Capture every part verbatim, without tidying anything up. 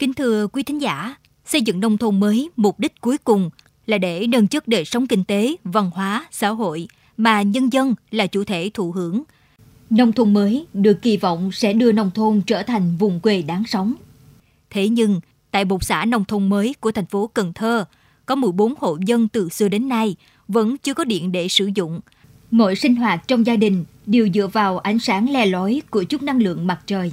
Kính thưa quý thính giả, xây dựng nông thôn mới mục đích cuối cùng là để nâng chất đời sống kinh tế, văn hóa, xã hội mà nhân dân là chủ thể thụ hưởng. Nông thôn mới được kỳ vọng sẽ đưa nông thôn trở thành vùng quê đáng sống. Thế nhưng, tại một xã nông thôn mới của thành phố Cần Thơ, có mười bốn hộ dân từ xưa đến nay vẫn chưa có điện để sử dụng. Mọi sinh hoạt trong gia đình đều dựa vào ánh sáng le lói của chút năng lượng mặt trời.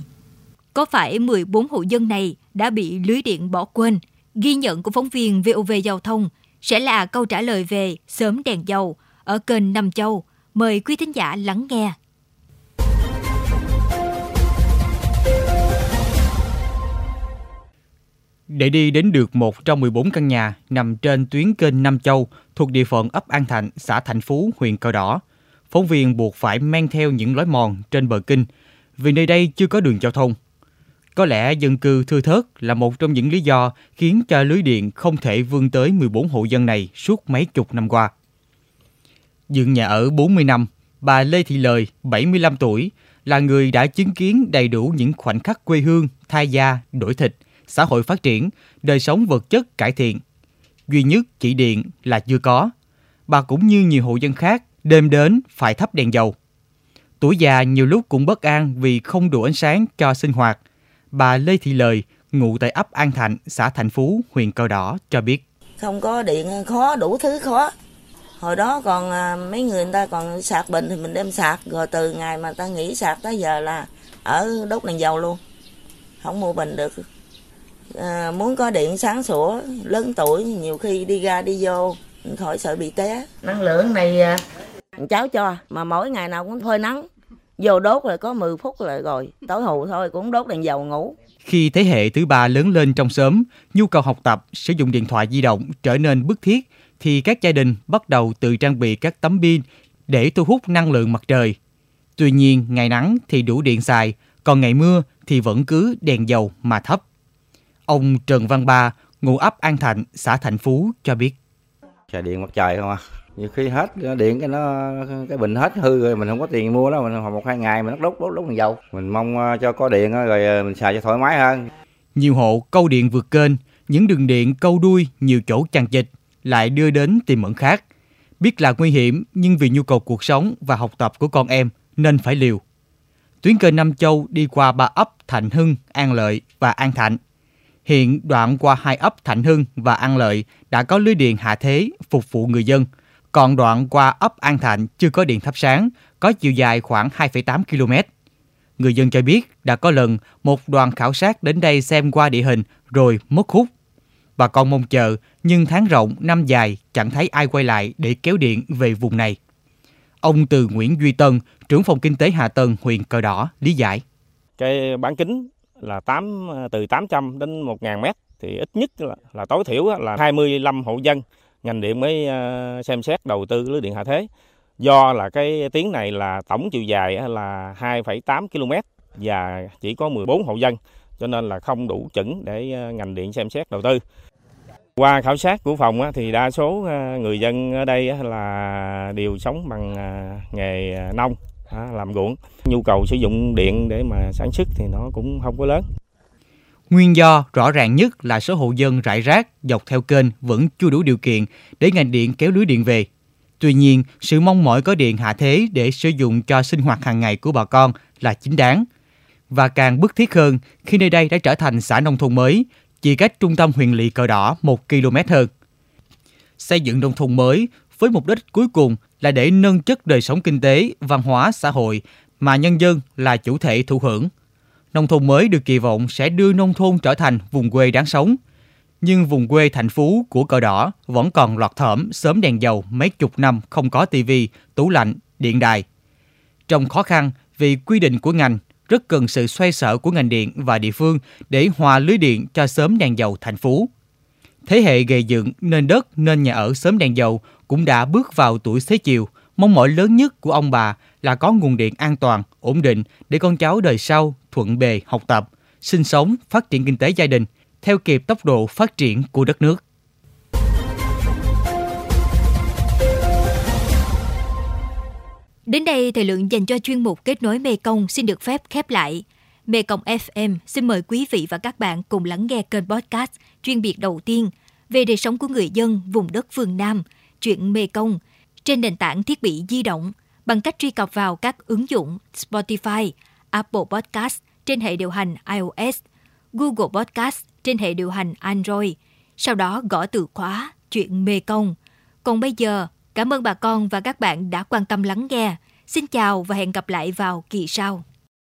Có phải mười bốn hộ dân này đã bị lưới điện bỏ quên? Ghi nhận của phóng viên vê o vê Giao thông sẽ là câu trả lời về xóm đèn dầu ở kênh Nam Châu. Mời quý thính giả lắng nghe. Để đi đến được một trong mười bốn căn nhà nằm trên tuyến kênh Nam Châu thuộc địa phận ấp An Thạnh, xã Thạnh Phú, huyện Cờ Đỏ, phóng viên buộc phải men theo những lối mòn trên bờ kinh vì nơi đây chưa có đường giao thông. Có lẽ dân cư thưa thớt là một trong những lý do khiến cho lưới điện không thể vươn tới mười bốn hộ dân này suốt mấy chục năm qua. Dựng nhà ở bốn mươi năm, bà Lê Thị Lợi, bảy mươi lăm tuổi, là người đã chứng kiến đầy đủ những khoảnh khắc quê hương thay da, đổi thịt, xã hội phát triển, đời sống vật chất cải thiện. Duy nhất chỉ điện là chưa có. Bà cũng như nhiều hộ dân khác, đêm đến phải thắp đèn dầu. Tuổi già nhiều lúc cũng bất an vì không đủ ánh sáng cho sinh hoạt. Bà Lê Thị Lợi, ngụ tại ấp An Thạnh, xã Thạnh Phú, huyện Cờ Đỏ cho biết. Không có điện khó, đủ thứ khó. Hồi đó còn mấy người người ta còn sạc bình thì mình đem sạc. Rồi từ ngày mà ta nghỉ sạc tới giờ là ở đốt đèn dầu luôn. Không mua bình được. À, muốn có điện sáng sủa, lớn tuổi nhiều khi đi ra đi vô khỏi sợ bị té. Năng lượng này cháu cho mà mỗi ngày nào cũng phơi nắng, vô đốt là có mười phút rồi rồi tối hù thôi, cũng đốt đèn dầu ngủ. Khi thế hệ thứ ba lớn lên trong xóm, nhu cầu học tập, sử dụng điện thoại di động trở nên bức thiết thì các gia đình bắt đầu tự trang bị các tấm pin để thu hút năng lượng mặt trời. Tuy nhiên, ngày nắng thì đủ điện xài, còn ngày mưa thì vẫn cứ đèn dầu mà thấp. Ông Trần Văn Ba, ngụ ấp An Thạnh, xã Thạnh Phú cho biết. Xài điện mặt trời không à? Nhiều khi hết điện cái nó cái bình hết hư rồi, mình không có tiền mua đó, mình một hai ngày mình đốt đốt đốt đèn dầu. Mình mong cho có điện rồi mình xài cho thoải mái hơn. Nhiều hộ câu điện vượt kênh, những đường điện câu đuôi nhiều chỗ chằng chịt lại đưa đến tiềm ẩn khác. Biết là nguy hiểm nhưng vì nhu cầu cuộc sống và học tập của con em nên phải liều. Tuyến kênh Nam Châu đi qua ba ấp Thạnh Hưng, An Lợi và An Thạnh. Hiện đoạn qua hai ấp Thạnh Hưng và An Lợi đã có lưới điện hạ thế phục vụ người dân. Còn đoạn qua ấp An Thạnh chưa có điện thắp sáng, có chiều dài khoảng hai phẩy tám ki lô mét. Người dân cho biết đã có lần một đoàn khảo sát đến đây xem qua địa hình rồi mất hút. Bà con mong chờ nhưng tháng rộng năm dài chẳng thấy ai quay lại để kéo điện về vùng này. Ông Từ Nguyễn Duy Tân, trưởng phòng kinh tế hạ tầng huyện Cờ Đỏ lý giải. Cái bán kính là tám từ tám trăm đến một nghìn mét thì ít nhất là, là tối thiểu là hai mươi lăm hộ dân ngành điện mới xem xét đầu tư lưới điện hạ thế. Do là cái tuyến này là tổng chiều dài là hai phẩy tám ki lô mét và chỉ có mười bốn hộ dân cho nên là không đủ chuẩn để ngành điện xem xét đầu tư. Qua khảo sát của phòng thì đa số người dân ở đây là đều sống bằng nghề nông, làm ruộng. Nhu cầu sử dụng điện để mà sản xuất thì nó cũng không có lớn. Nguyên do rõ ràng nhất là số hộ dân rải rác dọc theo kênh vẫn chưa đủ điều kiện để ngành điện kéo lưới điện về. Tuy nhiên, sự mong mỏi có điện hạ thế để sử dụng cho sinh hoạt hàng ngày của bà con là chính đáng. Và càng bức thiết hơn khi nơi đây đã trở thành xã nông thôn mới, chỉ cách trung tâm huyện lỵ Cờ Đỏ một ki lô mét hơn. Xây dựng nông thôn mới với mục đích cuối cùng là để nâng chất đời sống kinh tế, văn hóa, xã hội mà nhân dân là chủ thể thụ hưởng. Nông thôn mới được kỳ vọng sẽ đưa nông thôn trở thành vùng quê đáng sống. Nhưng vùng quê Thạnh Phú của Cờ Đỏ vẫn còn lọt thỏm xóm đèn dầu mấy chục năm không có tivi, tủ lạnh, điện đài. Trong khó khăn vì quy định của ngành, rất cần sự xoay sở của ngành điện và địa phương để hòa lưới điện cho xóm đèn dầu Thạnh Phú. Thế hệ gầy dựng nên đất nên nhà ở xóm đèn dầu cũng đã bước vào tuổi xế chiều. Mong mỏi lớn nhất của ông bà là có nguồn điện an toàn, ổn định để con cháu đời sau thuận bề học tập, sinh sống, phát triển kinh tế gia đình theo kịp tốc độ phát triển của đất nước. Đến đây, thời lượng dành cho chuyên mục Kết nối Mekong xin được phép khép lại. Mekong ép em, xin mời quý vị và các bạn cùng lắng nghe kênh podcast chuyên biệt đầu tiên về đời sống của người dân vùng đất phương Nam, chuyện Mekong, trên nền tảng thiết bị di động bằng cách truy cập vào các ứng dụng Spotify, Apple Podcast trên hệ điều hành iOS, Google Podcast trên hệ điều hành Android, sau đó gõ từ khóa chuyện Mekong. Còn bây giờ, cảm ơn bà con và các bạn đã quan tâm lắng nghe. Xin chào và hẹn gặp lại vào kỳ sau.